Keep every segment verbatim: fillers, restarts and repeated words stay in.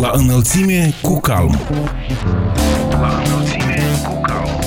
La înălțime cu calm. La înălțime cu calm.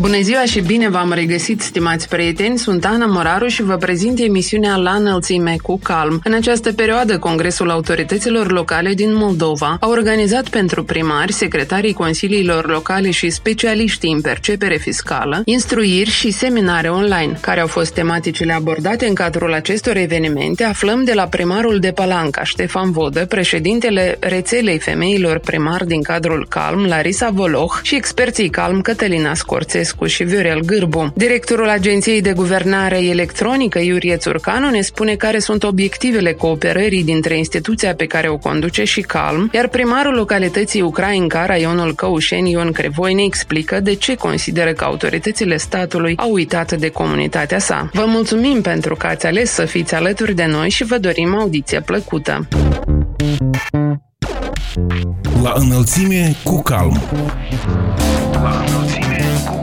Bună ziua și bine v-am regăsit, stimați prieteni! Sunt Ana Moraru și vă prezint emisiunea La înălțime cu calm. În această perioadă, Congresul Autorităților Locale din Moldova a organizat pentru primari, secretarii consiliilor locale și specialiștii în percepere fiscală, instruiri și seminare online. Care au fost tematicile abordate în cadrul acestor evenimente, aflăm de la primarul de Palanca, Ștefan Vodă, președintele rețelei femeilor primari din cadrul Calm, Larisa Voloh, și experții Calm, Cătălina Scorțes și Viorel Gârbu. Directorul Agenției de Guvernare Electronică, Iurie Țurcanu, ne spune care sunt obiectivele cooperării dintre instituția pe care o conduce și Calm, iar primarul localității Ucrainca, Raionul Căușeni, Ion Crivoi, ne explică de ce consideră că autoritățile statului au uitat de comunitatea sa. Vă mulțumim pentru că ați ales să fiți alături de noi și vă dorim audiție plăcută! La înălțime cu Calm. La înălțime cu Calm.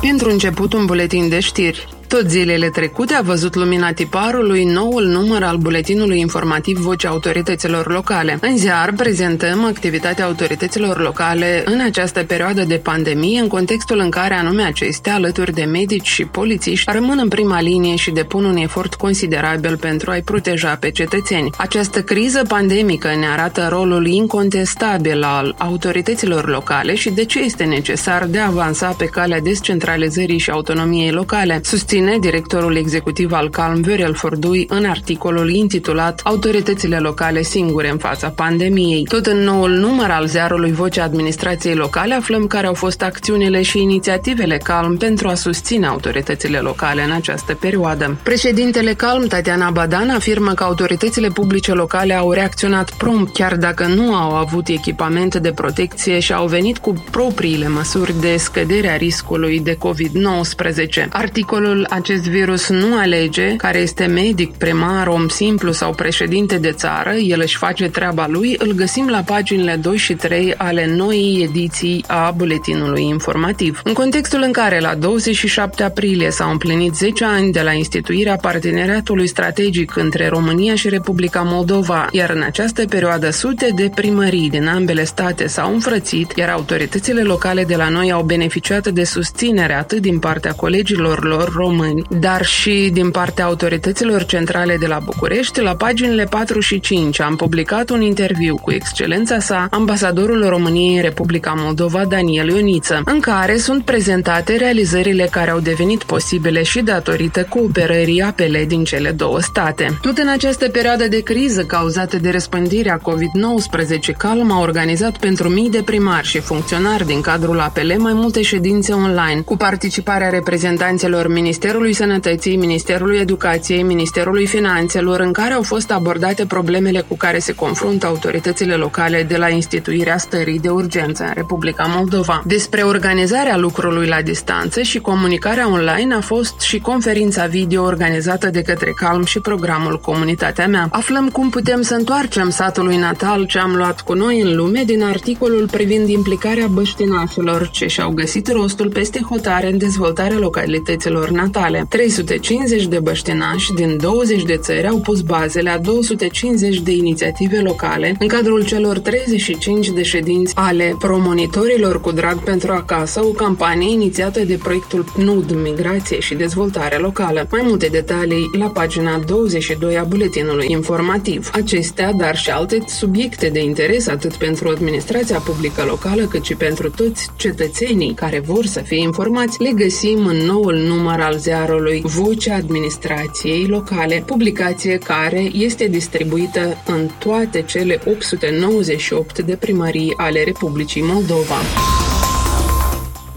Pentru început, un buletin de știri. Tot zilele trecute a văzut lumina tiparului noul număr al buletinului informativ Vocea Autorităților Locale. În ziar prezentăm activitatea autorităților locale în această perioadă de pandemie, în contextul în care anume acestea, alături de medici și polițiști, rămân în prima linie și depun un efort considerabil pentru a-i proteja pe cetățeni. Această criză pandemică ne arată rolul incontestabil al autorităților locale și de ce este necesar de a avansa pe calea descentralizării și autonomiei locale, susține directorul executiv al Calm, Viorel Furdui, în articolul intitulat Autoritățile locale singure în fața pandemiei. Tot în noul număr al ziarului Vocea Administrației Locale aflăm care au fost acțiunile și inițiativele Calm pentru a susține autoritățile locale în această perioadă. Președintele Calm, Tatiana Badan, afirmă că autoritățile publice locale au reacționat prompt, chiar dacă nu au avut echipamente de protecție și au venit cu propriile măsuri de scădere a riscului de covid nouăsprezece. Articolul Acest virus nu alege care este medic, primar, om simplu sau președinte de țară, el își face treaba lui, îl găsim la paginile doi și trei ale noii ediții a buletinului informativ. În contextul în care la douăzeci și șapte aprilie s-au împlinit zece ani de la instituirea parteneriatului strategic între România și Republica Moldova, iar în această perioadă sute de primării din ambele state s-au înfrățit, iar autoritățile locale de la noi au beneficiat de susținere atât din partea colegilor lor români, dar și din partea autorităților centrale de la București, la paginile patru și cinci am publicat un interviu cu excelența sa, ambasadorul României în Republica Moldova, Daniel Ioniță, în care sunt prezentate realizările care au devenit posibile și datorită cooperării apele din cele două state. Tot în această perioadă de criză cauzată de răspândirea covid nouăsprezece, Calm a organizat pentru mii de primari și funcționari din cadrul A P L mai multe ședințe online, cu participarea reprezentanților Ministerului Sănătății, Ministerului Educației, Ministerului Finanțelor, în care au fost abordate problemele cu care se confruntă autoritățile locale de la instituirea stării de urgență în Republica Moldova. Despre organizarea lucrului la distanță și comunicarea online a fost și conferința video organizată de către Calm și programul Comunitatea mea. Aflăm cum putem să întoarcem satului natal ce am luat cu noi în lume din articolul privind implicarea băștinașilor ce și-au găsit rostul peste hotare în dezvoltarea localităților natale. trei sute cincizeci de băștinași din douăzeci de țări au pus bazele a două sute cincizeci de inițiative locale în cadrul celor treizeci și cinci de ședinți ale promonitorilor cu drag pentru acasă, o campanie inițiată de proiectul P N U D, Migrație și Dezvoltare Locală. Mai multe detalii la pagina douăzeci și doi a buletinului informativ. Acestea, dar și alte subiecte de interes atât pentru administrația publică locală, cât și pentru toți cetățenii care vor să fie informați, le găsim în noul număr al ziarului Vocea Administrației Locale, publicație care este distribuită în toate cele opt sute nouăzeci și opt de primării ale Republicii Moldova.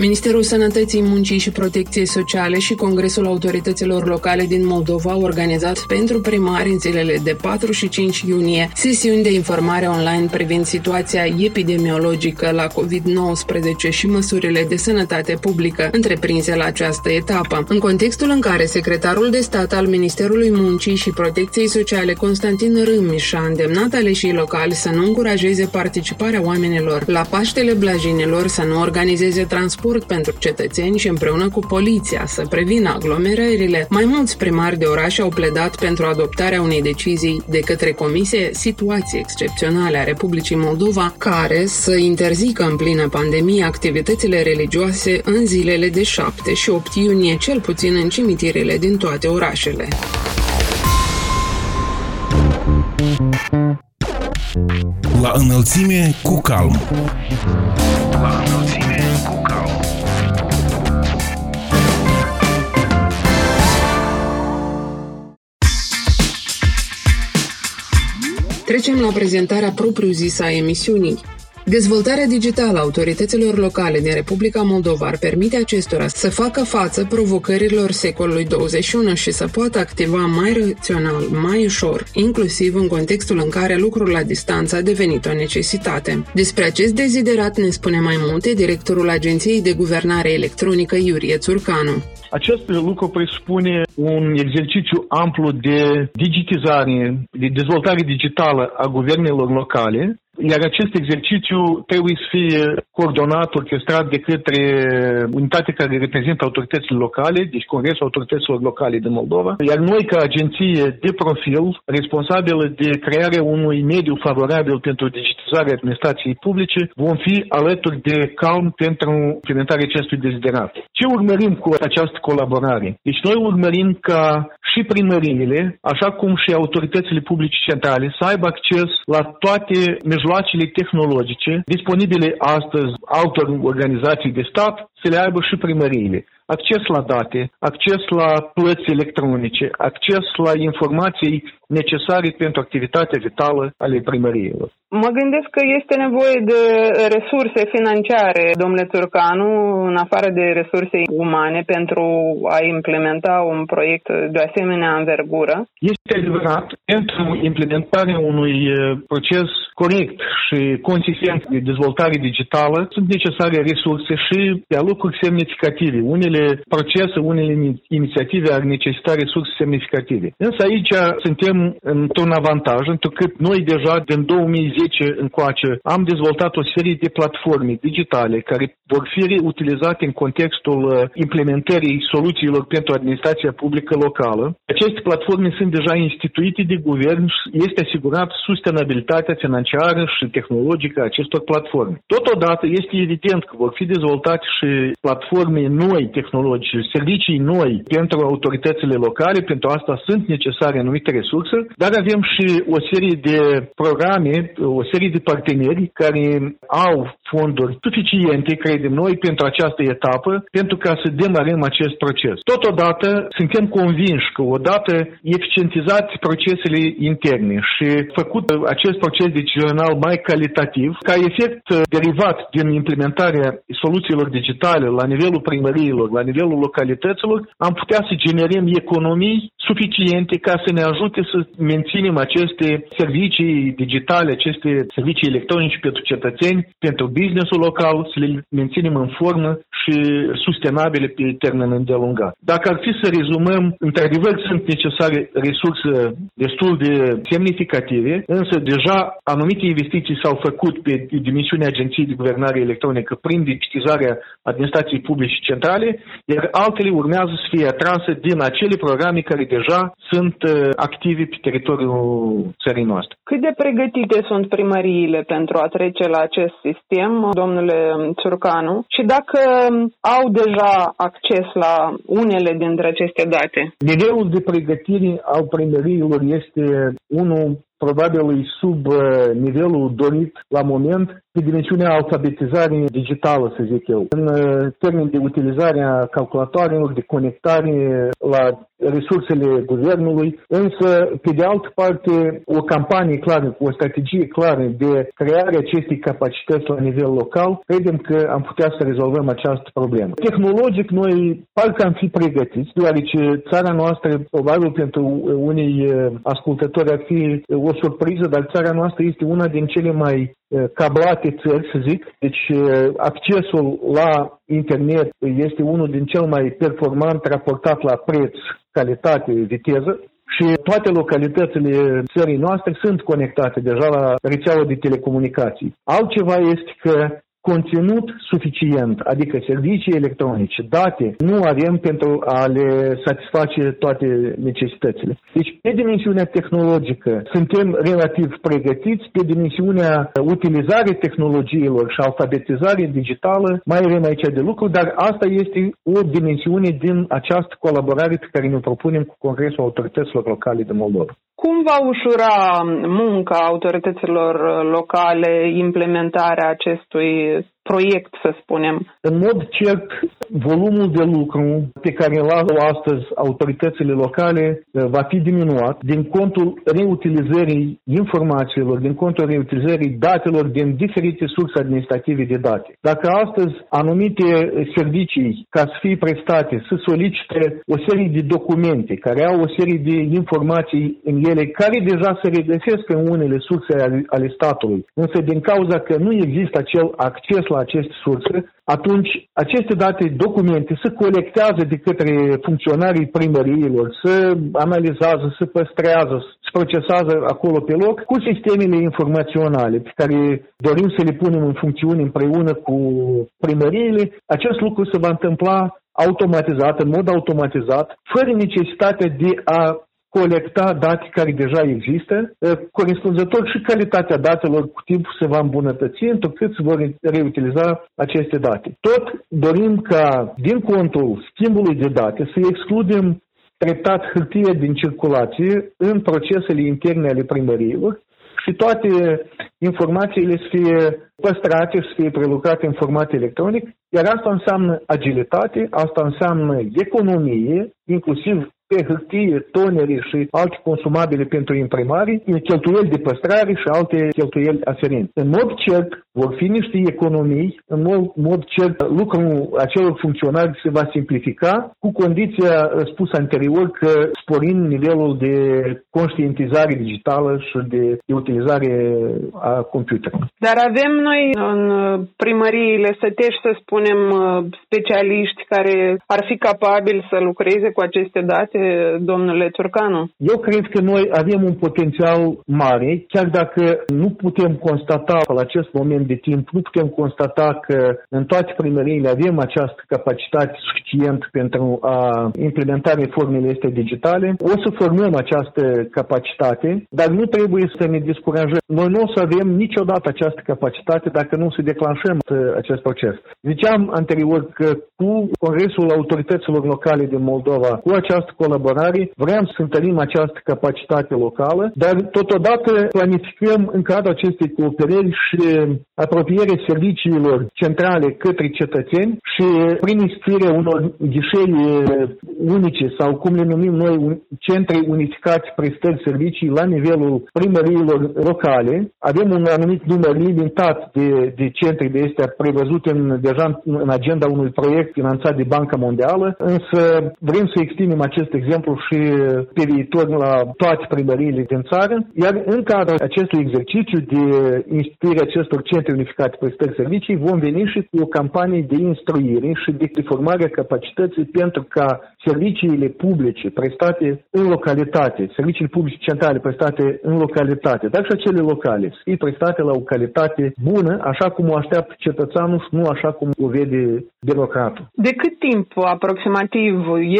Ministerul Sănătății, Muncii și Protecției Sociale și Congresul Autorităților Locale din Moldova au organizat pentru primari în zilele de patru și cinci iunie sesiuni de informare online privind situația epidemiologică la COVID nouăsprezece și măsurile de sănătate publică întreprinse la această etapă. În contextul în care secretarul de stat al Ministerului Muncii și Protecției Sociale, Constantin Râmiș, a îndemnat aleșii locali să nu încurajeze participarea oamenilor la Paștele Blajinilor, să nu organizeze transport pentru cetățeni și împreună cu poliția să prevină aglomerările. Mai mulți primari de oraș au pledat pentru adoptarea unei decizii de către Comisie Situații Excepționale a Republicii Moldova, care să interzică în plină pandemie activitățile religioase în zilele de șapte și opt iunie, cel puțin în cimitirele din toate orașele. La înălțime cu calm. La înălțime cu calm. Trecem la prezentarea propriu-zisă a emisiunii. Dezvoltarea digitală a autorităților locale din Republica Moldova ar permite acestora să facă față provocărilor secolului douăzeci și unu și să poată activa mai rațional, mai ușor, inclusiv în contextul în care lucrul la distanță a devenit o necesitate. Despre acest deziderat ne spune mai multe directorul Agenției de Guvernare Electronică, Iurie Țurcanu. Acest lucru presupune un exercițiu amplu de digitizare, de dezvoltare digitală a guvernelor locale, iar acest exercițiu trebuie să fie coordonat, orchestrat de către unitatea care reprezintă autoritățile locale, deci Congresul Autorităților Locale din Moldova, iar noi ca agenție de profil, responsabilă de crearea unui mediu favorabil pentru digitizarea administrației publice, vom fi alături de calm pentru implementarea acestui deziderat. Ce urmărim cu această colaborare? Deci noi urmărim ca și primăriile, așa cum și autoritățile publice centrale, să aibă acces la toate mijloacele mijloacele tehnologice disponibile astăzi altor organizații de stat, să le aibă și primăriile. Acces la date, acces la plăți electronice, acces la informații necesare pentru activitatea vitală ale primăriilor. Mă gândesc că este nevoie de resurse financiare, domnule Țurcanu, în afară de resurse umane, pentru a implementa un proiect de asemenea învergură. Este adevărat, pentru implementarea unui proces corect și consistent de dezvoltare digitală sunt necesare resurse și de lucruri semnificative. Unele procese, unele inițiative ar necesita resurse semnificative. Însă aici suntem într-un avantaj, pentru că noi deja din două mii zece încoace am dezvoltat o serie de platforme digitale care vor fi utilizate în contextul implementării soluțiilor pentru administrația publică locală. Aceste platforme sunt deja instituite de guvern și este asigurată sustenabilitatea financiară și tehnologică a acestor platforme. Totodată este evident că vor fi dezvoltate și platforme noi tehnologice, servicii noi pentru autoritățile locale, pentru asta sunt necesare anumite resurse, dar avem și o serie de programe, o serie de parteneri care au fonduri suficiente, credem noi, pentru această etapă, pentru ca să demarăm acest proces. Totodată, suntem convinși că odată eficientizați procesele interne și făcut acest proces decizional mai calitativ, ca efect derivat din implementarea soluțiilor digitale la nivelul primăriilor, la nivelul localităților, am putea să generăm economii suficiente ca să ne ajute să menținem aceste servicii digitale, aceste servicii electronice pentru cetățeni, pentru business-ul local, să le menținem în formă și sustenabile pe termen îndelungat. Dacă ar fi să rezumăm, într-adevăr sunt necesare resurse destul de semnificative, însă deja anumite investiții s-au făcut pe dimensiunea Agenției de Guvernare Electronică prin digitizarea administrației publice centrale, iar altele urmează să fie atrase din acele programe care deja sunt active pe teritoriul țării noastre. Cât de pregătite sunt primăriile pentru a trece la acest sistem, domnule Țurcanu, și dacă au deja acces la unele dintre aceste date? Nivelul de pregătire al primăriilor este unul probabil sub nivelul dorit la moment, Pe dimensiunea alfabetizare digitală, să zic eu, în termen de utilizarea calculatoarelor, de conectare la resursele guvernului, însă, pe de altă parte, o campanie clară, o strategie clară de creare acestei capacități la nivel local, credem că am putea să rezolvăm această problemă. Tehnologic, noi parcă am fi pregătiți, deoarece țara noastră, probabil pentru unii ascultători ar fi o surpriză, dar țara noastră este una din cele mai cablate țări, să zic, deci accesul la internet este unul din cel mai performant raportat la preț, calitate, viteză și toate localitățile țării noastre sunt conectate deja la rețeaua de telecomunicații. Altceva este că conținut suficient, adică servicii electronice, date, nu avem pentru a le satisface toate necesitățile. Deci, pe dimensiunea tehnologică, suntem relativ pregătiți, pe dimensiunea utilizare tehnologiilor și alfabetizare digitală, mai avem aici de lucru, dar asta este o dimensiune din această colaborare pe care ne propunem cu Congresul Autorităților Locale din Moldova. Cum va ușura munca autorităților locale implementarea acestui proiect, să spunem? În mod cert, volumul de lucru pe care îl au astăzi autoritățile locale va fi diminuat din contul reutilizării informațiilor, din contul reutilizării datelor din diferite surse administrative de date. Dacă astăzi anumite servicii, ca să fie prestate, să solicite o serie de documente care au o serie de informații în ele, care deja se regăsesc în unele surse ale statului, însă din cauza că nu există acel acces la aceste surse, atunci aceste date, documente, se colectează de către funcționarii primăriilor, se analizează, se păstrează, se procesează acolo pe loc cu sistemele informaționale pe care dorim să le punem în funcțiune împreună cu primăriile. Acest lucru se va întâmpla automatizat, în mod automatizat, fără necesitatea de a colecta date care deja există, corespunzător și calitatea datelor cu timpul se va îmbunătăți întrucât se vor reutiliza aceste date. Tot dorim ca, din contul schimbului de date, să excludem treptat hârtie din circulație în procesele interne ale primăriilor și toate informațiile să fie păstrate și să fie prelucrate în format electronic, iar asta înseamnă agilitate, asta înseamnă economie, inclusiv pe hârtie, toneri și alte consumabile pentru imprimare, cheltuieli de păstrare și alte cheltuieli aferente. În mod cert, vor fi niște economii, în mod, mod cert, lucrul acelor funcționari se va simplifica, cu condiția spusă anterior că sporim nivelul de conștientizare digitală și de, de utilizare a computerului. Dar avem noi în primăriile sătești, să spunem, specialiști care ar fi capabili să lucreze cu aceste date, domnule Țurcanu? Eu cred că noi avem un potențial mare, chiar dacă nu putem constata la acest moment de timp, nu putem constata că în toate primăriile avem această capacitate suficientă pentru a implementa reformele astea digitale. O să formăm această capacitate, dar nu trebuie să ne descurajăm. Noi nu o să avem niciodată această capacitate dacă nu o să declanșăm acest proces. Ziceam anterior că cu Congresul Autorităților Locale din Moldova, cu această colaborare, vrem să întărim această capacitate locală, dar totodată planificăm în cadrul acestei cooperări și apropierea serviciilor centrale către cetățeni și prin instituirea unor ghișee unice sau, cum le numim noi, centre unificați prestări servicii la nivelul primăriilor locale. Avem un anumit număr limitat de, de centre de astea prevăzute în, deja în agenda unui proiect finanțat de Banca Mondială, însă vrem să extindem acest exemplu și pe viitor la toate primăriile din țară, iar în cadrul acestui exercițiu de instituire acestor centre unificate prestări servicii vom veni și cu o campanie de instruire și de formare a capacității pentru ca serviciile publice prestate în localitate, serviciile publice centrale prestate în localitate, dar și acele locale, să fie prestate la o calitate bună, așa cum o așteaptă cetățeanul și nu așa cum o vede birocratul. De cât timp aproximativ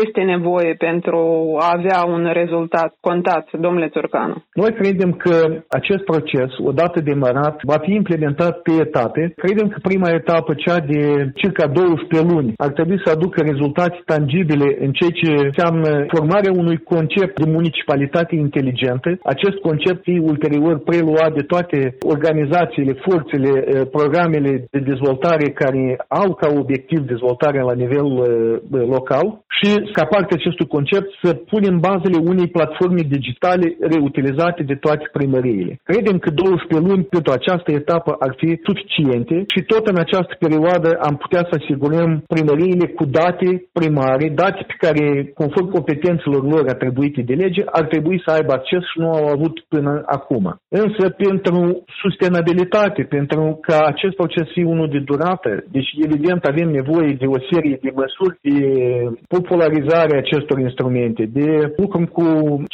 este nevoie pentru a avea un rezultat contat, domnule Țurcanu? Noi credem că acest proces, odată demarat, va fi implementat pe etape. Credem că prima etapă, cea de circa douăsprezece luni, ar trebui să aducă rezultate tangibile în în ceea ce înseamnă formarea unui concept de municipalitate inteligentă. Acest concept e ulterior preluat de toate organizațiile, forțele, programele de dezvoltare care au ca obiectiv dezvoltarea la nivel local și, ca parte acestui concept, să punem bazele unei platforme digitale reutilizate de toate primăriile. Credem că douăsprezece luni pentru această etapă ar fi suficiente și tot în această perioadă am putea să asigurăm primăriile cu date primare, date pe care, conform competențelor lor atribuite de lege, ar trebui să aibă acces și nu au avut până acum. Însă, pentru sustenabilitate, pentru ca acest proces să fie unul de durată, deci, evident, avem nevoie de o serie de măsuri de popularizare a acestor instrumente, de lucru cu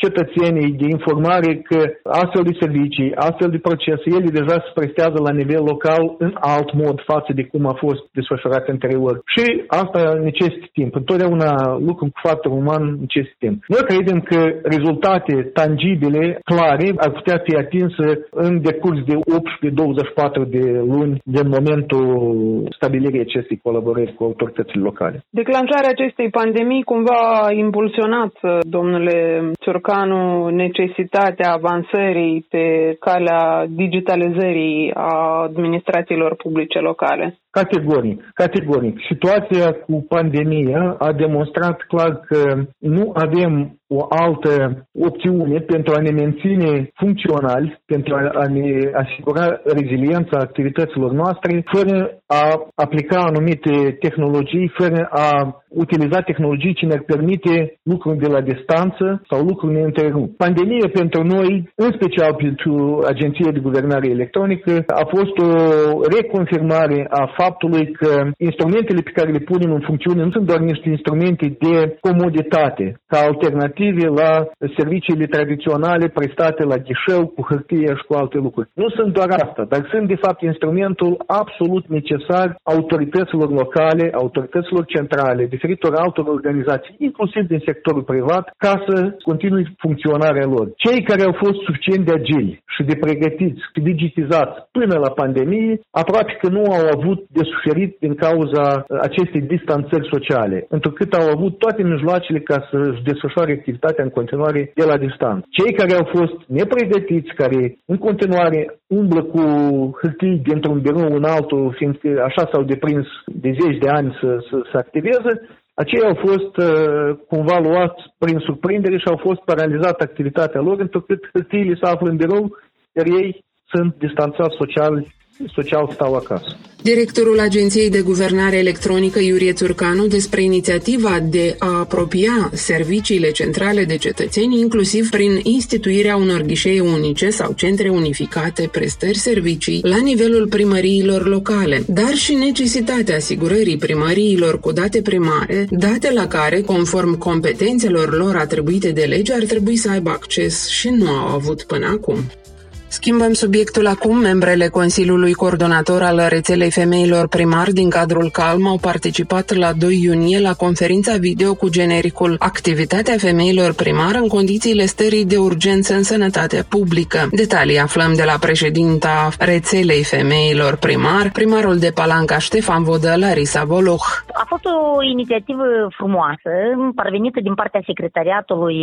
cetățenii, de informare că astfel de servicii, astfel de procese, ele deja se prestează la nivel local în alt mod față de cum a fost desfășurat anterior. Și asta necesită timp. Întotdeauna lucrul cu factor uman necesită timp. Noi credem că rezultate tangibile, clare, ar putea fi atinse în decurs de optsprezece douăzeci și patru de luni din momentul stabilirii acestei colaborări cu autoritățile locale. Declanșarea acestei pandemii cumva a impulsionat, domnule Țurcanu, necesitatea avansării pe calea digitalizării a administrațiilor publice locale. Categoric, categoric. Situația cu pandemia a demonstrat clar că nu avem o altă opțiune pentru a ne menține funcționali, pentru a ne asigura reziliența activităților noastre, fără a aplica anumite tehnologii, fără a utiliza tehnologii ce ne permite lucruri de la distanță sau lucruri neîntrerupt. Pandemia pentru noi, în special pentru Agenția de Guvernare Electronică, a fost o reconfirmare a faptului că instrumentele pe care le punem în funcțiune nu sunt doar niște instrumente de comoditate, ca alternative la serviciile tradiționale prestate la ghișeu, cu hârtie și cu alte lucruri. Nu sunt doar asta, dar sunt de fapt instrumentul absolut necesar autorităților locale, autorităților centrale, diferitor altor organizații, inclusiv din sectorul privat, ca să continui funcționarea lor. Cei care au fost suficient de agili și de pregătiți și digitizați până la pandemie, aproape că nu au avut de suferit din cauza acestei distanțări sociale, întrucât au avut toate mijloacele ca să-și desfășoare activitatea în continuare de la distanță. Cei care au fost nepregătiți, care în continuare umblă cu hârtii dintr-un birou în altul, fiindcă așa s-au deprins de zeci de ani să, să, să activeze, aceia au fost uh, cumva luați prin surprindere și au fost paralizată activitatea lor, întrucât hârtiile se află în birou, iar ei sunt distanțați social, social stau acasă. Directorul Agenției de Guvernare Electronică, Iurie Țurcanu, despre inițiativa de a apropia serviciile centrale de cetățeni, inclusiv prin instituirea unor ghișee unice sau centre unificate prestări servicii la nivelul primăriilor locale, dar și necesitatea asigurării primăriilor cu date primare, date la care, conform competențelor lor atribuite de lege, ar trebui să aibă acces și nu au avut până acum. Schimbăm subiectul acum. Membrele Consiliului Coordonator al Rețelei Femeilor Primari din cadrul CALM au participat la doi iunie la conferința video cu genericul Activitatea femeilor primar în condițiile stării de urgență în sănătate publică. Detalii aflăm de la președinta Rețelei Femeilor Primar, primarul de Palanca Ștefan Vodă, Larisa Voloh. A fost o inițiativă frumoasă, parvenită din partea secretariatului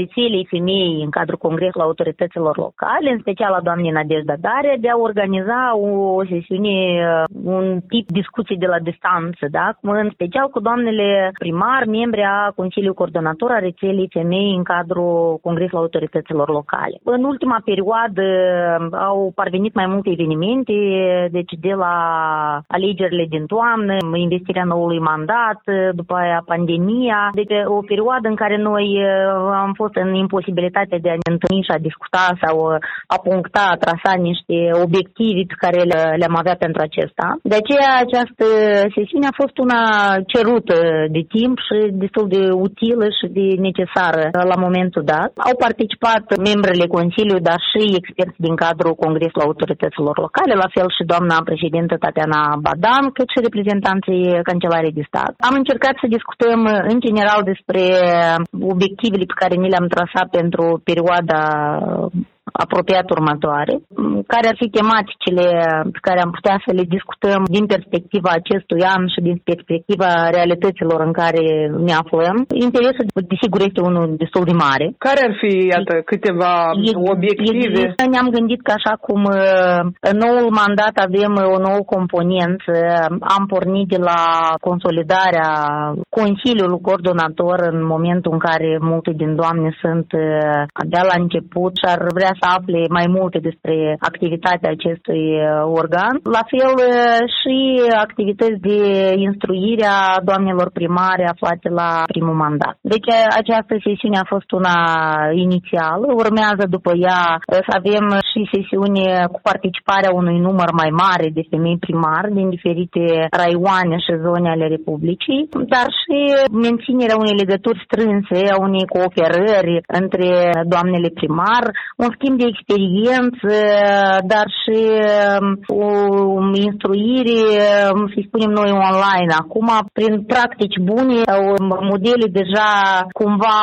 Rețelei Femei în cadrul Congresului Autorităților Locale, în special la doamnei Nadejda Darea, de a organiza o sesiune, un tip discuții de la distanță, da? În special cu doamnele primar, membri a Consiliului Coordonator a Rețelei Femei în cadrul Congresului Autorităților Locale. În ultima perioadă au parvenit mai multe evenimente, deci de la alegerile din toamnă, investirea noului mandat, după aia pandemia, deci o perioadă în care noi am fost în imposibilitatea de a ne întâlni și a discuta sau a puncta, a trasa niște obiective pe care le-am avea pentru acesta. De aceea, această sesiune a fost una cerută de timp și destul de utilă și de necesară la momentul dat. Au participat membrele Consiliului, dar și experți din cadrul Congresului Autorităților Locale, la fel și doamna președintă Tatiana Badan, cât și reprezentanții Cancelariei de Stat. Am încercat să discutăm în general despre obiectivele pe care ni le-am trasat pentru perioada apropiat următoare, care ar fi tematicile pe care am putea să le discutăm din perspectiva acestui an și din perspectiva realităților în care ne aflăm. Interesul, desigur, este unul destul de mare. Care ar fi, iată, câteva obiective? Ne-am gândit că așa cum în noul mandat avem o nouă componență, am pornit de la consolidarea Consiliului Coordonator în momentul în care multe din doamne sunt abia la început și ar vrea să afle mai multe despre activitatea acestui organ. La fel și activități de instruire a doamnelor primare aflate la primul mandat. Deci această sesiune a fost una inițială, urmează după ea să avem și sesiune cu participarea unui număr mai mare de femei primari din diferite raioane și zone ale Republicii, dar și menținerea unei legături strânse, a unei cooperări între doamnele primar, un schimb de experiență, dar și o instruire, să spunem noi, online. Acum, prin practici bune, modele deja cumva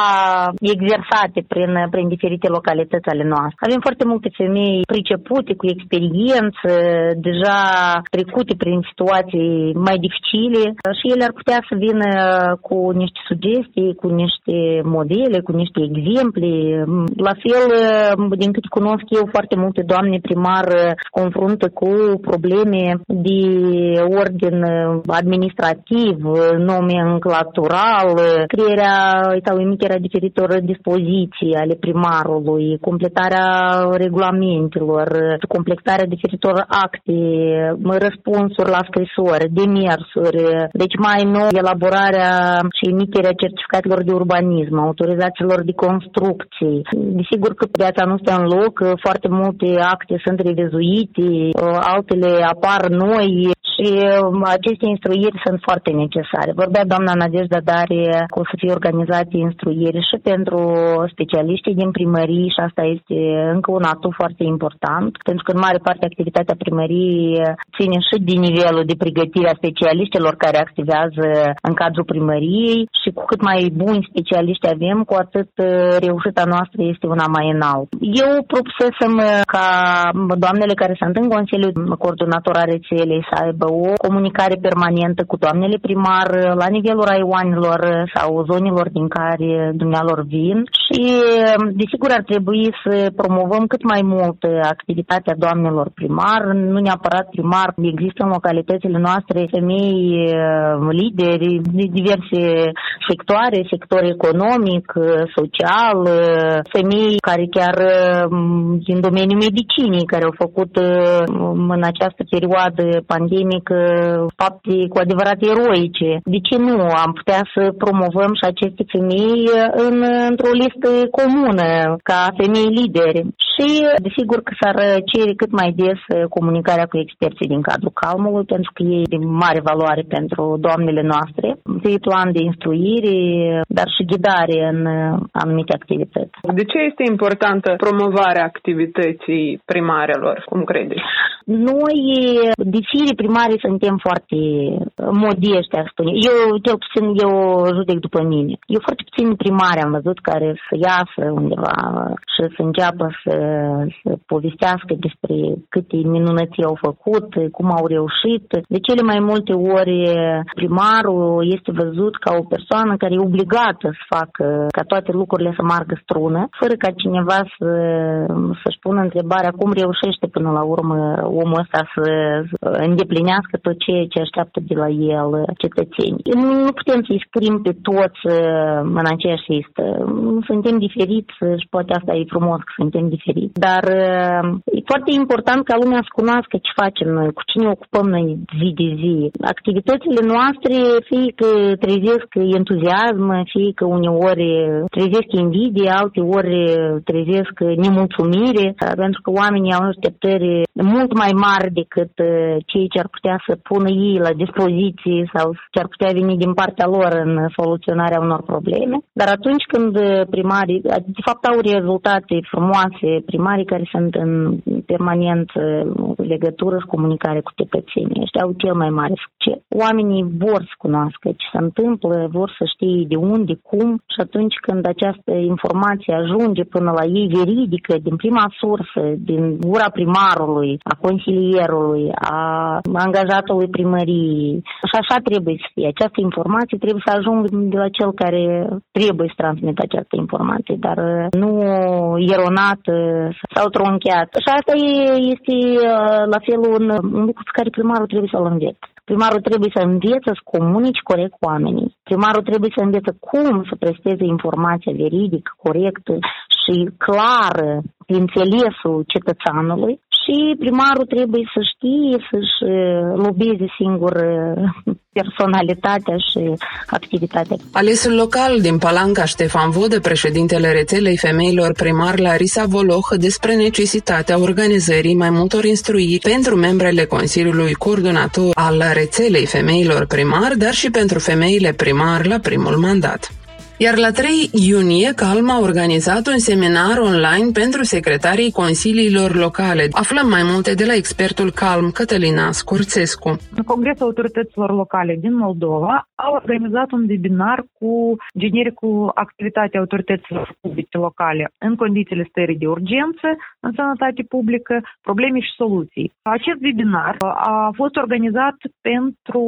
exersate prin, prin diferite localități ale noastre. Avem foarte multe femei pricepute, cu experiență, deja trecute prin situații mai dificile și ele ar putea să vină cu niște sugestii, cu niște modele, cu niște exemple. La fel, din cât cunosc eu, foarte multe doamne primar se confruntă cu probleme de ordin administrativ, nomenclatural, crearea sau emiterea diferitor dispoziții ale primarului, completarea regulamentelor, completarea diferitor acte, răspunsuri la scrisori, demersuri, deci mai nou elaborarea și emiterea certificatelor de urbanism, autorizațiilor de construcții. Desigur că viața nu stă în loc, foarte multe acte sunt revizuite, altele apar noi și aceste instruiri sunt foarte necesare. Vorbea doamna Nadejda Dare că o să fie organizate instruiri și pentru specialiștii din primării și asta este încă un atu foarte important, pentru că în mare parte activitatea primăriei ține și din nivelul de pregătire a specialiștilor care activează în cadrul primăriei și cu cât mai buni specialiști avem, cu atât reușita noastră este una mai înaltă. Eu propusesem ca doamnele care sunt în Consiliul Coordonator a rețelei să aibă o comunicare permanentă cu doamnele primar la nivelul raioanelor sau zonelor din care dumnealor vin și desigur ar trebui să promovăm cât mai mult activitatea doamnelor primar, nu neapărat primar, există în localitățile noastre femei lideri de diverse sectoare, sector economic, social, femei care chiar din domeniul medicinii, care au făcut în această perioadă pandemică fapte cu adevărat eroice. De ce nu am putea să promovăm și aceste femei în, într-o listă comună ca femei lideri? Și desigur că s-ar cere cât mai des comunicarea cu experții din cadrul calmului, pentru că e de mare valoare pentru doamnele noastre. E plan de instruire, dar și ghidare în anumite activități. De ce este importantă promovarea activității primarelor, cum credeți? Noi, de fire primarii, suntem foarte modești, ar spune. Eu, cel puțin, eu judec după mine. Eu foarte puțin primari am văzut care să iasă undeva și să înceapă să, să povestească despre câte minunății au făcut, cum au reușit. De cele mai multe ori primarul este văzut ca o persoană care e obligată să facă ca toate lucrurile să meargă strună, fără ca cineva să, să-și pună întrebarea cum reușește până la urmă omul ăsta să îndeplinească tot ceea ce așteaptă de la el cetățenii. Nu putem să-i scriem pe toți în aceeași listă. Suntem diferiți și poate asta e frumos că suntem diferiți, dar e foarte important ca lumea să cunoască ce facem noi, cu cine ocupăm noi zi de zi. Activitățile noastre fie că trezesc entuziasm, fie că uneori trezesc invidie, alteori trezesc nemulțumire, pentru că oamenii au așteptări mult mai mari decât cei ce ar putea să pună ei la dispoziție sau ce ar putea veni din partea lor în soluționarea unor probleme. Dar atunci când primarii, de fapt au rezultate frumoase primarii care sunt în permanent legătură și comunicare cu cetățenii, ăștia au cel mai mare succes. Oamenii vor să cunoască ce se întâmplă, vor să știe de unde, cum, și atunci când această informație ajunge până la ei veridică, din prima sursă, din gura primarului, a consilierului, a angajatului primăriei, și așa trebuie să fie. Această informație trebuie să ajungă de la cel care trebuie să transmită această informație, dar nu eronată sau troncheată. Și asta este la fel un, un lucru pe care primarul trebuie să-l învețe. Primarul trebuie să învețe să comunici corect cu oamenii. Primarul trebuie să învețe cum să presteze informația veridică, corectă și clară din înțelesul cetățeanului. Și primarul trebuie să știe să-și lobeze singur personalitatea și activitatea. Alesul local din Palanca, Ștefan Vodă, președintele rețelei femeilor primar Larisa Voloh, despre necesitatea organizării mai multor instruiri pentru membrele Consiliului Coordonator al rețelei femeilor primar, dar și pentru femeile primar la primul mandat. Iar la trei iunie, Calma a organizat un seminar online pentru secretarii consiliilor locale. Aflăm mai multe de la expertul Calm, Cătălina Scorțescu. Congresul Autorităților Locale din Moldova a organizat un webinar cu genericul activitatea autorităților publice locale în condițiile stării de urgență în sănătate publică, probleme și soluții. Acest webinar a fost organizat pentru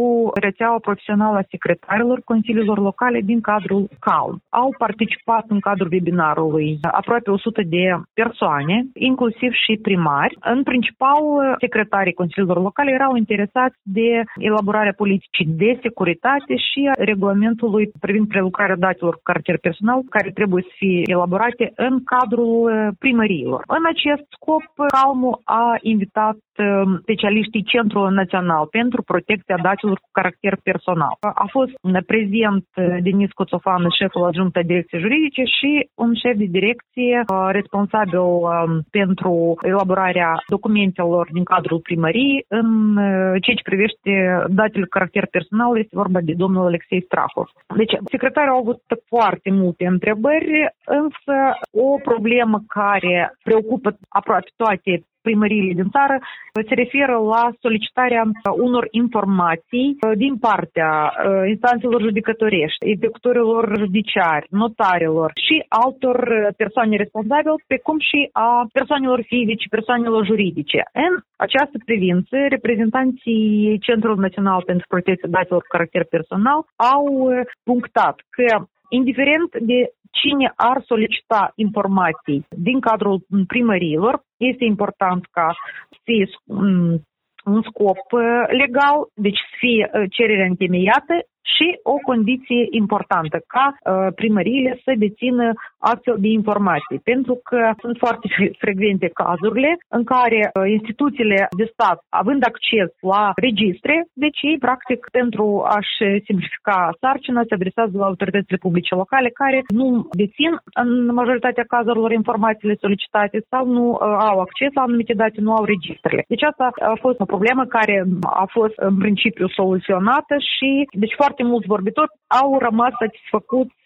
rețeaua profesională a secretarilor consiliilor locale din cadrul Calm. Au participat în cadrul webinarului aproape o sută de persoane, inclusiv și primari. În principal, secretarii consiliilor locale erau interesați de elaborarea politicii de securitate și a regulamentului privind prelucrarea datelor cu caracter personal, care trebuie să fie elaborate în cadrul primăriilor. În acest scop, Calmul a invitat specialiștii Centrul Național pentru Protecția Datelor cu Caracter Personal. A fost prezent Denis Coțofan, șeful adjunct al direcției juridice, și un șef de direcție responsabil pentru elaborarea documentelor din cadrul primăriei. În ceea ce privește datele cu caracter personal, este vorba de domnul Alexei Strafov. Deci, secretarii au avut foarte multe întrebări, însă o problemă care preocupă aproape toate primăriile din țară se referă la solicitarea unor informații din partea instanțelor judecătorești, executorilor judiciari, notarilor și altor persoane responsabile, pe cum și a persoanelor fizice, persoanelor juridice. În această privință, reprezentanții Centrului Național pentru Protecția Datelor cu Caracter Personal au punctat că, indiferent de cine ar solicita informații din cadrul primăriilor, este important ca să fie un scop legal, deci să fie cererea întemeiată, și o condiție importantă ca primăriile să dețină astfel de informații, pentru că sunt foarte frecvente cazurile în care instituțiile de stat, având acces la registre, deci ei, practic, pentru a-și simplifica sarcina, se adresează la autoritățile publice locale care nu dețin în majoritatea cazurilor informațiile solicitate sau nu au acces la anumite date, nu au registrele. Deci asta a fost o problemă care a fost în principiu soluționată și, deci, foarte Foarte mulți vorbitori au rămas satisfăcuți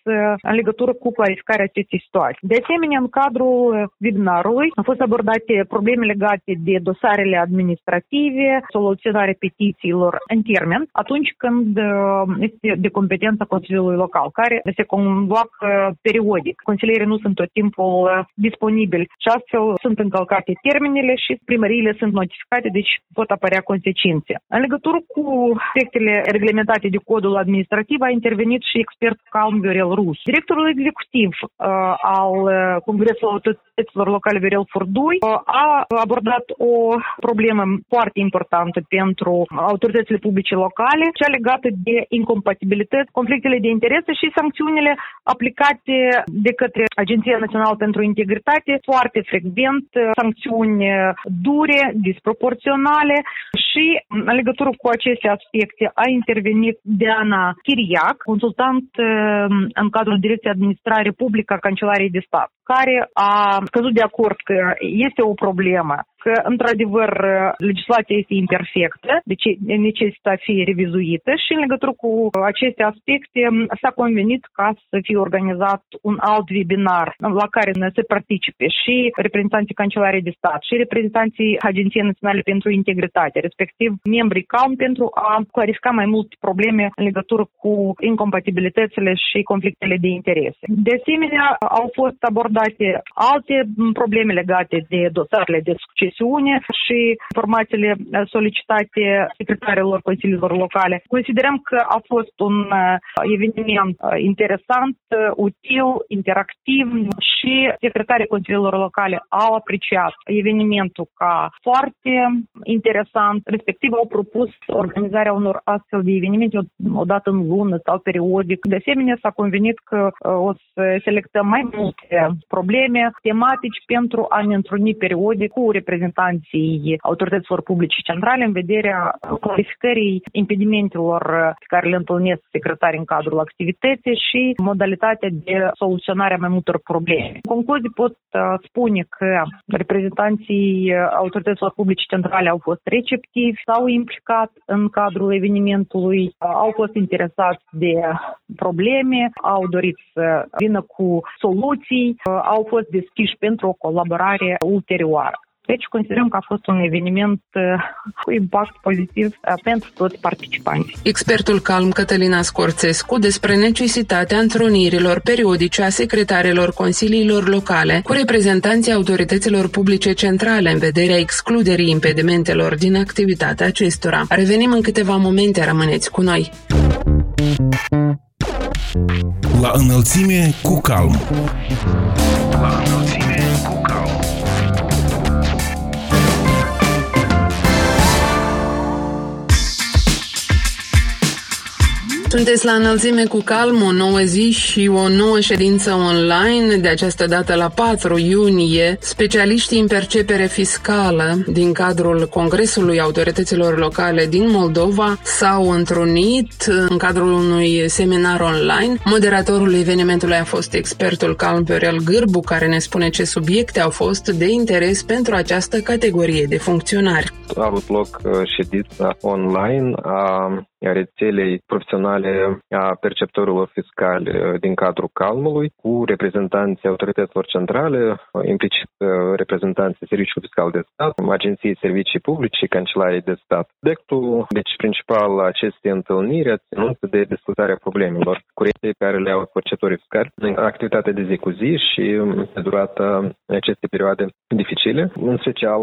în legătură cu clarificarea acestei situații. De asemenea, în cadrul webinarului au fost abordate probleme legate de dosarele administrative, soluționarea petițiilor în termen, atunci când este de competența Consiliului Local, care se convoacă periodic. Consilierii nu sunt tot timpul disponibili și astfel sunt încălcate termenele și primăriile sunt notificate, deci pot apărea consecințe. În legătură cu aspectele reglementate de codul administrativ a intervenit și expertul Calm Viorel Rusu. Directorul executiv uh, al Congresului Autorităților Locale Viorel Furdui uh, a abordat o problemă foarte importantă pentru autoritățile publice locale, cea legată de incompatibilități, conflictele de interese și sancțiunile aplicate de către Agenția Națională pentru Integritate, foarte frecvent, sancțiuni dure, disproporționale, și în legătură cu aceste aspecte a intervenit Deana Chiriac, consultant în cadrul Direcției Administrare Publică a Cancelariei de Stat. care a căzut de acord că este o problemă, că, într-adevăr, legislația este imperfectă, deci necesită a fi revizuită și, în legătură cu aceste aspecte, s-a convenit ca să fie organizat un alt webinar la care se participe și reprezentanții Cancelariei de Stat și reprezentanții Agenției Naționale pentru Integritate, respectiv membrii C A U M, pentru a clarifica mai multe probleme în legătură cu incompatibilitățile și conflictele de interese. De asemenea, au fost abordate alte probleme legate de dosarele de succes și informațiile solicitate secretarilor consiliilor locale. Considerăm că a fost un eveniment interesant, util, interactiv și secretarii consiliilor locale au apreciat evenimentul ca foarte interesant, respectiv au propus organizarea unor astfel de evenimente o dată în lună sau periodic. De asemenea, s-a convenit că o să selectăm mai multe probleme tematici pentru a ne întruni periodic cu reprezentanții autorităților publice centrale în vederea clarificării impedimentelor pe care le întâlnesc secretarii în cadrul activității și modalitatea de soluționare a mai multor probleme. În concluzie, pot spune că reprezentanții autorităților publice centrale au fost receptivi, s-au implicat în cadrul evenimentului, au fost interesați de probleme, au dorit să vină cu soluții, au fost deschiși pentru o colaborare ulterioară. Deci considerăm că a fost un eveniment cu impact pozitiv pentru toți participanții. Expertul C A L M Cătălina Scorțescu despre necesitatea întrunirilor periodice a secretarilor consiliilor locale cu reprezentanții autorităților publice centrale în vederea excluderii impedimentelor din activitatea acestora. Revenim în câteva momente, rămâneți cu noi! La înălțime cu C A L M. La înălțime cu C A L M. Sunteți la înălțime cu calm, o nouă zi și o nouă ședință online, de această dată la patru iunie. Specialiștii în percepere fiscală din cadrul Congresului Autorităților Locale din Moldova s-au întrunit în cadrul unui seminar online. Moderatorul evenimentului a fost expertul C A L M Viorel Gârbu, care ne spune ce subiecte au fost de interes pentru această categorie de funcționari. A avut loc ședința online a rețelei profesionale a perceptorilor fiscali din cadrul C A L M-ului cu reprezentanții autorităților centrale, implicit reprezentanții Serviciului Fiscal de Stat, Agenției Servicii Publice și Cancelariei de Stat. Subiectul, deci principal, acestei întâlniri a ținut de discutarea problemelor curente care le au perceptorii fiscali în activitatea de zi cu zi și pe durata acestei perioade dificile. În special,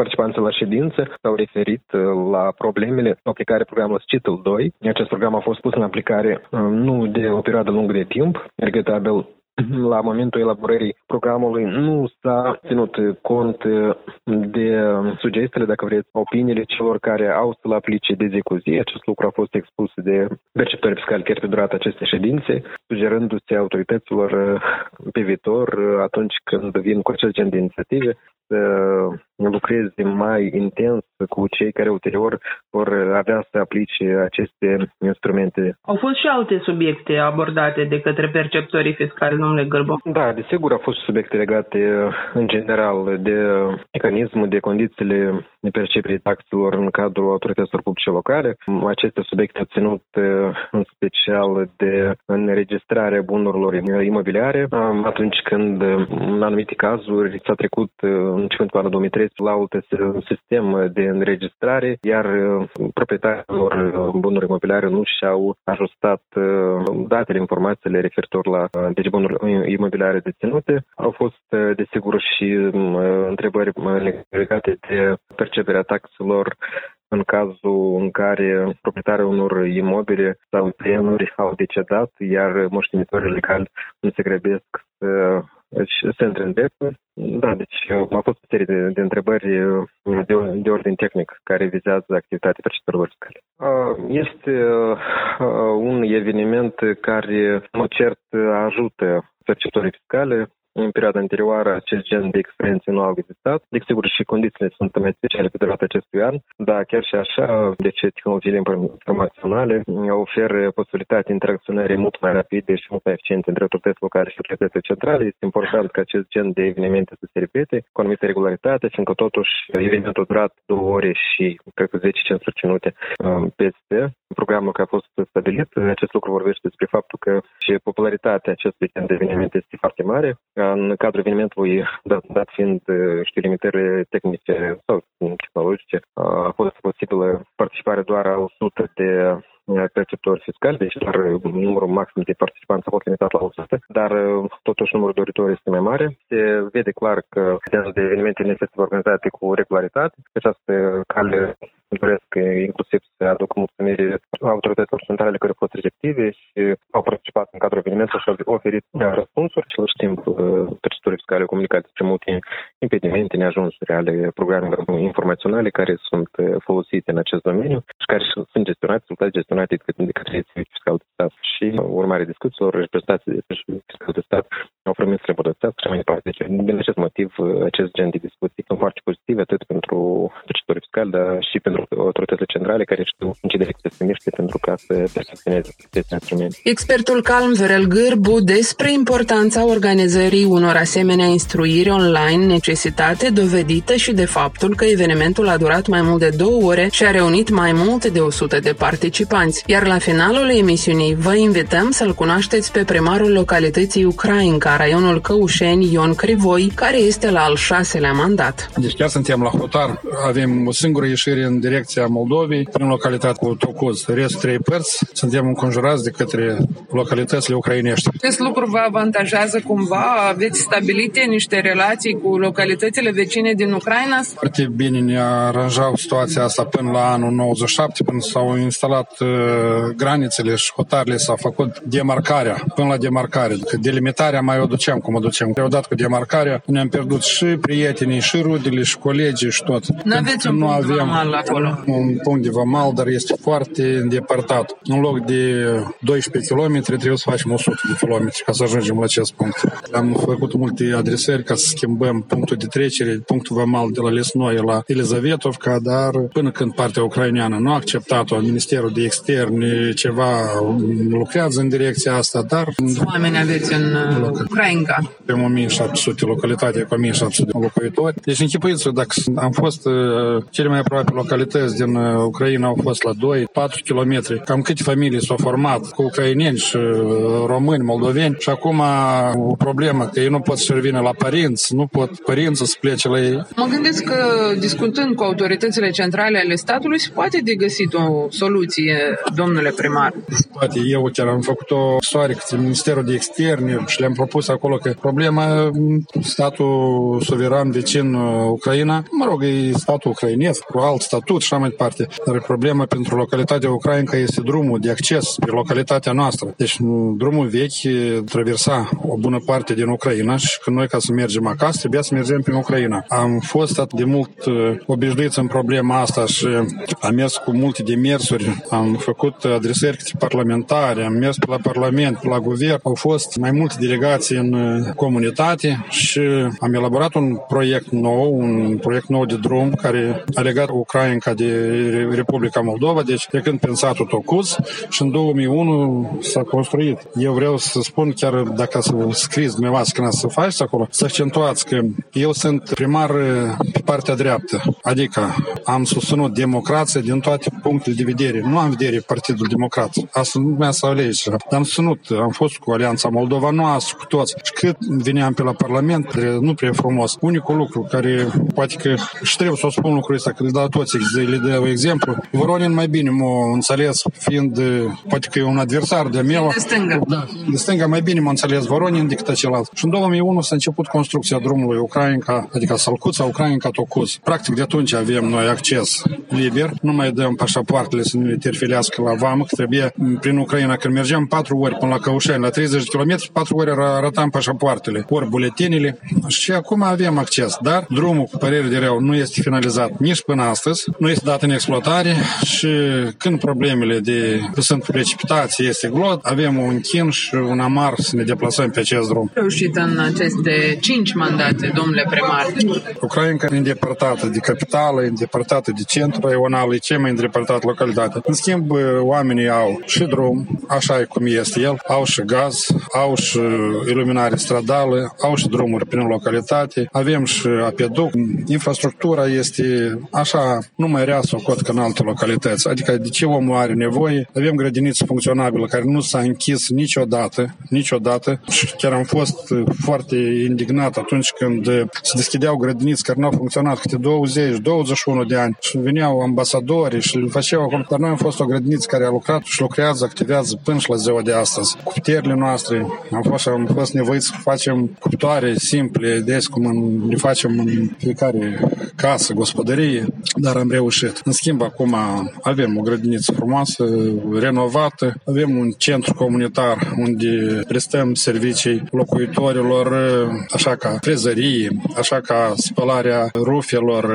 participanții la ședință s-au referit la problemele pe care programul S C I T doi. Acest program a fost pus în aplicare nu de o perioadă lungă de timp, regretabil. La momentul elaborării programului nu s-a ținut cont de sugestiile, dacă vreți, opiniile celor care au să-l aplice de zi cu zi. Acest lucru a fost expus de perceptori fiscali chiar pe durata acestei ședințe, sugerându-se autorităților pe viitor, atunci când vin cu acest gen de inițiative, să lucreze mai intens cu cei care ulterior vor avea să aplice aceste instrumente. Au fost și alte subiecte abordate de către perceptorii fiscali, domnule Gârbu? Da, desigur, au fost subiecte legate în general de mecanismul, de condițiile de percepere taxelor în cadrul autorităților publice locale. Aceste subiecte au ținut în special de înregistrarea bunurilor imobiliare, atunci când în anumite cazuri s-a trecut începând cu anul două mii treisprezece la alt sistem de înregistrare, iar proprietarilor bunuri imobiliare nu și-au ajustat datele, informațiile referitor la deci bunuri imobiliare deținute. Au fost, desigur, și întrebări legate de perceperea taxelor în cazul în care proprietarii unor imobile sau terenuri au decedat, iar moștenitorii legali nu se grăbesc să se întrândreaptă. Da, deci a fost o serie de, de întrebări de, de ordin tehnic care vizează activitatea perceptorilor fiscali. Este un eveniment care, în mod cert, ajută perceptorii fiscali în perioada anterioară acest gen de experiențe nu au existat. Deci, sigur, și condițiile sunt mai speciale pe durata acestui an, dar chiar și așa, deci tehnologiile informaționale oferă posibilitatea interacționării mult mai rapide și mult mai eficiente între autorități locale și autoritățile centrale. Este important ca acest gen de evenimente să se repete cu anumită regularitate, fiindcă totuși evenimentul a durat două ore și cred că zece cincisprezece minute peste programul care a fost stabilit. Acest lucru vorbește despre faptul că și popularitatea acestui gen de evenimente este foarte mare. În cadrul evenimentului, dat, dat fiind, știu, limitările tehnice sau tehnologice, a fost posibilă participarea doar a o sută de perceptori fiscali, deci doar numărul maxim de participanți a fost limitat la o sută, dar totuși numărul doritor este mai mare. Se vede clar că de evenimente necesită organizate cu regularitate. Pe această cale doresc inclusiv să aduc mulțumiri autorităților centrale care au fost receptive și au participat în cadrul evenimentului și au oferit răspunsuri. Și, la timp, perceptorii fiscali au comunicat despre multe impedimente, neajunsuri ale programelor informaționale care sunt folosite în acest domeniu și care sunt gestionate, sunt gestionate de către Servicii Fiscale de Stat și urmare discuțiilor, reprezentanții de Servicii Fiscale de Stat au promis să îmbunătățească și mai departe. Deci, din acest motiv, acest gen de discuții sunt foarte pozitive atât pentru perceptorii fiscali, dar și pentru autoritățile centrale care știu în ce direcție se miște pentru ca să perfecționeze aceste instrumente. Expertul Calm Viorel Gârbu despre importanța organizării unor asemenea instruiri online, necesitate dovedită și de faptul că evenimentul a durat mai mult de două ore și a reunit mai mult de o sută de participanți. Iar la finalul emisiunii vă invităm să-l cunoașteți pe primarul localității Ucrainca, raionul Căușeni, Ion Crivoi, care este la al șaselea mandat. Deci chiar suntem la hotar, avem o singură ieșire în direcția Moldovei, prin localitate cu Tocuz, rest trei părți, suntem înconjurați de către localitățile ucrainești. Acest lucru vă avantajează cumva? Aveți stabilite niște relații cu localitățile vecine din Ucraina? Foarte bine ne aranjau situația asta până la anul nouăzeci și șapte, până s-au instalat granițele și hotarele, s-a făcut demarcarea, până la demarcare. Că delimitarea mai o duceam cum o duceam. Odată cu demarcarea ne-am pierdut și prietenii, și rudele, și colegii, și tot. N-aveți un nu punct aveam vamal acolo. Un punct de vamal, dar este foarte îndepărtat. În loc de doisprezece kilometri, trebuie să facem o sută de kilometri ca să ajungem la acest punct. Am făcut multe adresări ca să schimbăm punctul de trecere, punctul vamal de la Lesnoi la Elizavetovca, dar până când partea ucraineană nu a acceptat-o, Ministerul de externe ceva lucrează în direcția asta, dar... Oamenii aveți în Ucrainca. Avem o mie șapte sute localitate, cu o mie șapte sute de locuitori. Deci închipuiți-vă, dacă am fost cele mai aproape localități din Ucraina, au fost la doi patru kilometri. Cam câte familii s-au format cu ucraineni și români, moldoveni și acum o problemă, că ei nu pot să revină la părinți, nu pot părinții să plece la ei. Mă gândesc că discutând cu autoritățile centrale ale statului se poate de găsit o soluție, domnule primar. Poate eu chiar am făcut o soare către Ministerul de Externe și le-am propus acolo că problema statul suveran vecin Ucraina, mă rog, e statul ucrainez cu alt statut și așa mai departe, dar problema pentru localitatea Ucrainca este drumul de acces spre localitatea noastră. Deci drumul vechi traversa o bună parte din Ucraina și când noi ca să mergem acasă trebuia să mergem prin Ucraina. Am fost atât de mult obișnuiți în problema asta și am mers cu multe demersuri, am făcut adresări către parlamentare, am mers la Parlament, la Guvern, au fost mai multe delegații în comunitate și am elaborat un proiect nou, un proiect nou de drum care a legat Ucrainca de Republica Moldova, deci trecând prin satul Tocuz și în două mii unu s-a construit. Eu vreau să spun, chiar dacă să scrieți dumneavoastră când să faceți acolo, să accentuați că eu sunt primar pe partea dreaptă, adică am susținut democrația din toate punctele de vedere. Nu am vedere Partidul Democrat. Asta nu mea să alege. Am sunut, am fost cu Alianța Moldova noastră, cu toți. Și cât veneam pe la Parlament, nu prea frumos. Unicul lucru care, poate că și trebuie să o spun lucrul ăsta, că le dau toți, le dau exemplu. Voronin mai bine m-a înțeles, fiind, poate că e un adversar de-a meu. De stânga. Da, de stânga mai bine m-a înțeles Voronin decât celălalt. Și în două mii unu s-a început construcția drumului Ucrainca, adică Salcuța, Ucrainca, Tocuz. Practic de atunci avem noi acces liber, nu mai dăm pașapoartele să ne terfilească la vamă, că trebuie prin Ucraina, când mergeam patru ori până la Căușeni, la treizeci de kilometri, patru ori arătam pașapoartele, ori buletinile și acum avem acces, dar drumul, cu părere de rău, nu este finalizat nici până astăzi nu este dat în exploatare și când problemele de, sunt precipitații, este glot, avem un chin și un amar să ne deplasăm pe acest drum. Reușit în aceste cinci mandate, domnule primar. Ucraina e îndepărtată de capitală, e îndepărtată de centru raional, e cea mai îndepărtată localitate. În schimb, oamenii au și drum, așa e cum este el, au și gaz, au și iluminare stradală, au și drumuri prin localitate, avem și apeduc, infrastructura este așa, nu mai rea sau cot ca în alte localități. Adică de ce omul are nevoie? Avem grădiniță funcționabilă care nu s-a închis niciodată, niciodată și chiar am fost foarte indignat atunci când se deschideau grădinițe care nu au funcționat câte douăzeci, douăzeci și unu de ani și veneau ambasadorii și le făceau acolo, dar noi am fost o grădiniță care a lucrat și lucrează, activează până și la ziua de astăzi. Cu puterile noastre am fost, am fost nevoiți să facem cuptoare simple, des cum în, le facem în fiecare casă, gospodărie, dar am reușit. În schimb, acum avem o grădiniță frumoasă, renovată, avem un centru comunitar unde prestăm servicii locuitorilor, așa ca frezărie, așa ca spălarea rufelor,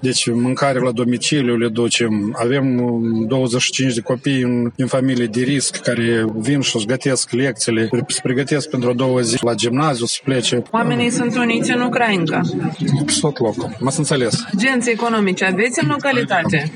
deci mâncare la domiciliu le ducem. Avem douăzeci și cinci de copii din familie de risc care vin și își gătesc lecțiile, se pregătesc pentru două zile la gimnaziu să plece. Oamenii sunt uniți în Ucraina. Tot locul. M-ați înțeles. Agenții economice aveți în localitate?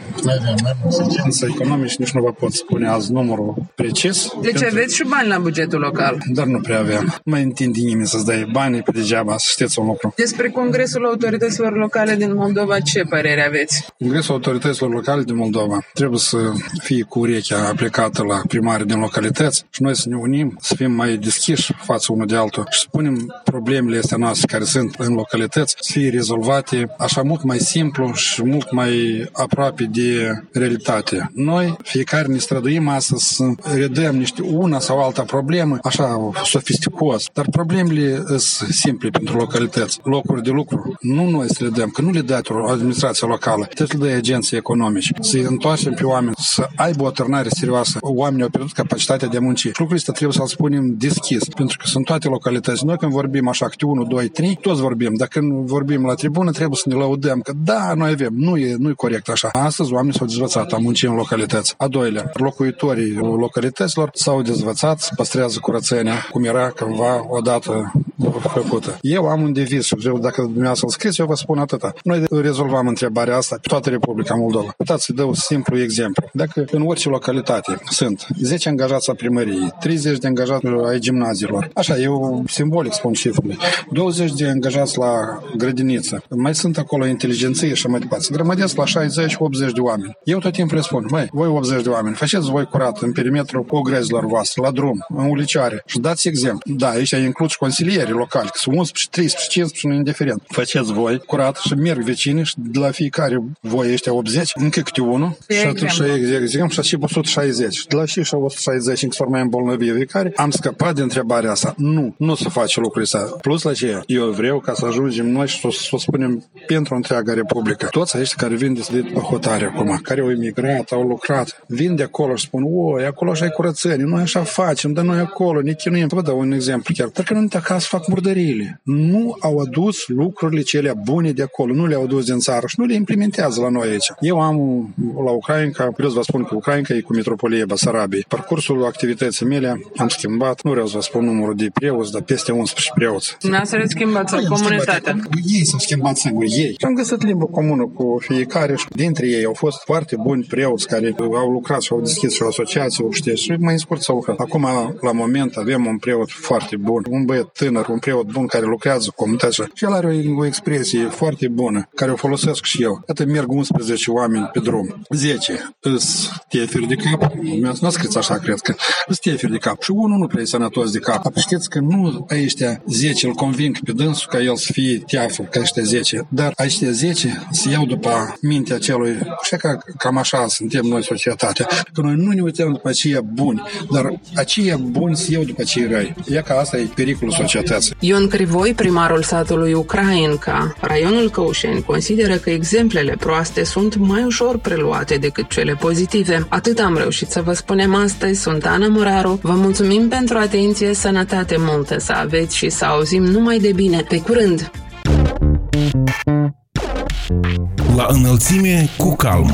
Agenții economici nici nu vă pot spune azi numărul precis. Deci pentru... aveți și bani la bugetul local. Dar nu prea aveam. Nu mai întinde nimeni să-ți dai banii pe degeaba, să știți un lucru. Despre Congresul Autorităților Locale din Moldova, ce părere aveți? Congresul Autorităților Locale din Moldova trebuie să fie cu urechea aplicată la primarii din localități și noi să ne unim, să fim mai deschiși față unul de altul și să punem problemele astea noastre care sunt în localități să fie rezolvate așa mult mai simplu și mult mai aproape de realitate. Noi, fiecare ne străduim astăzi să redăm niște una sau alta problemă, așa sofisticos, dar problemele sunt simple pentru localități, locuri de lucru. Nu noi să le dăm, că nu le dă administrația locală, trebuie să le dă agenții economici, să-i întoarcem pe oameni, să aibă o turnare serioasă. Oamenii au pierdut capacitatea de a munci. Lucrul ăsta trebuie să-l spunem deschis, pentru că sunt toate localități. Noi când vorbim așa, câte unu, doi, trei, toți vorbim. Dacă când vorbim la tribună, trebuie să ne laudăm că da, noi avem. Nu e, nu e corect așa. Astăzi oamenii s-au dezvățat a muncii în localități. A doilea, locuitorii localităților s-au dezvățat, să păstrează curățenia, cum era cândva odată făcută. Eu am un devis, dacă dumneavoastră îl scrieți, eu vă spun atâta. Noi rezolvăm întrebarea asta pe toată Republica Moldova. Uitați să dau un simplu exemplu. Dacă în orice localitate sunt zece angajați a primăriei, treizeci de angajați ai gimnaziilor, așa, eu simbolic spun cifrele, douăzeci de angajați la grădiniță, mai sunt acolo inteligenții și mai departe, se grămădesc la șaizeci, optzeci de oameni. Eu tot timpul le spun, băi, voi optzeci de oameni, faceți voi curat în perimetrul ogrezilor voastre, la drum, în ulicioare și dați exemplu. Da, aici includ și consilierii locali, că sunt unsprezece, treisprezece, cincisprezece, nu indiferent. Faceți voi curat și merg vecinii și de la fiecare voi ăștia optzeci, încă câte unul și atunci și exemplu și o sută șaizeci. De la și o sută șaizeci încă s-or mai îmbolnăvie fiecare. Am scăpat de întrebarea asta. Nu, nu se face lucrul ăsta. Plus la ce? Eu vreau ca să ajungem noi și să o spunem pentru întreaga Republică. Toți aceștia care vin de pe hotare acum, care au emigrat, au lucrat, vin de acolo și spun, o, e acolo așa e curățenie, noi așa facem, dar noi acolo ne chinuim. Vă dau un exemplu chiar. Dar că nu acasă fac murdăriile. Nu au adus lucrurile cele bune de acolo, nu le-au adus din țară și nu le implementează la noi aici. Eu am la Ucraina, vreau să vă spun că Ucraina e cu metropolie Basarabiei. Parcursul activității mele am schimbat, nu vreau să vă spun numărul de preoți, dar peste unsprezece preoți. N-a să le schimbați comunitatea. Ei s-au schimbat singuri ei. Și am găsit limba comună cu fiecare și dintre ei au fost foarte buni preoți care au lucrat și au deschis și o asociație, știți, și mai în scurt s-au lucrat. Acum, la moment, avem un preot foarte bun, un băiat tânăr, un preot bun care lucrează cu comunitatea și el are o, o expresie foarte bună, care o folosesc și eu. Iată, merg unsprezece oameni pe drum. zece îs teferi de cap, nu scrieți așa, cred că, îs teferi de cap și unul nu prea e sănătos de cap. Apoi știți că nu ăștia zece îl conving pe dânsul ca el să fie teafă, ca ăștia zece, dar ăștia zece se iau după mintea celui, știa că cam așa suntem noi societatea, că noi nu ne uităm după aceia buni, dar aceia buni se iau după cei răi. E ca asta e pericolul societății. Ion Crivoi, primarul satului Ucrainca, Raionul Căușeni, consideră că exemplele proaste sunt mai ușor preluate decât cele pozitive. Atât am reușit să vă spunem astăzi, sunt Ana Moraru, vă mulțumim pentru atenție, sănătate multă să aveți și să auzim numai de bine. Pe curând! La înălțime cu calm.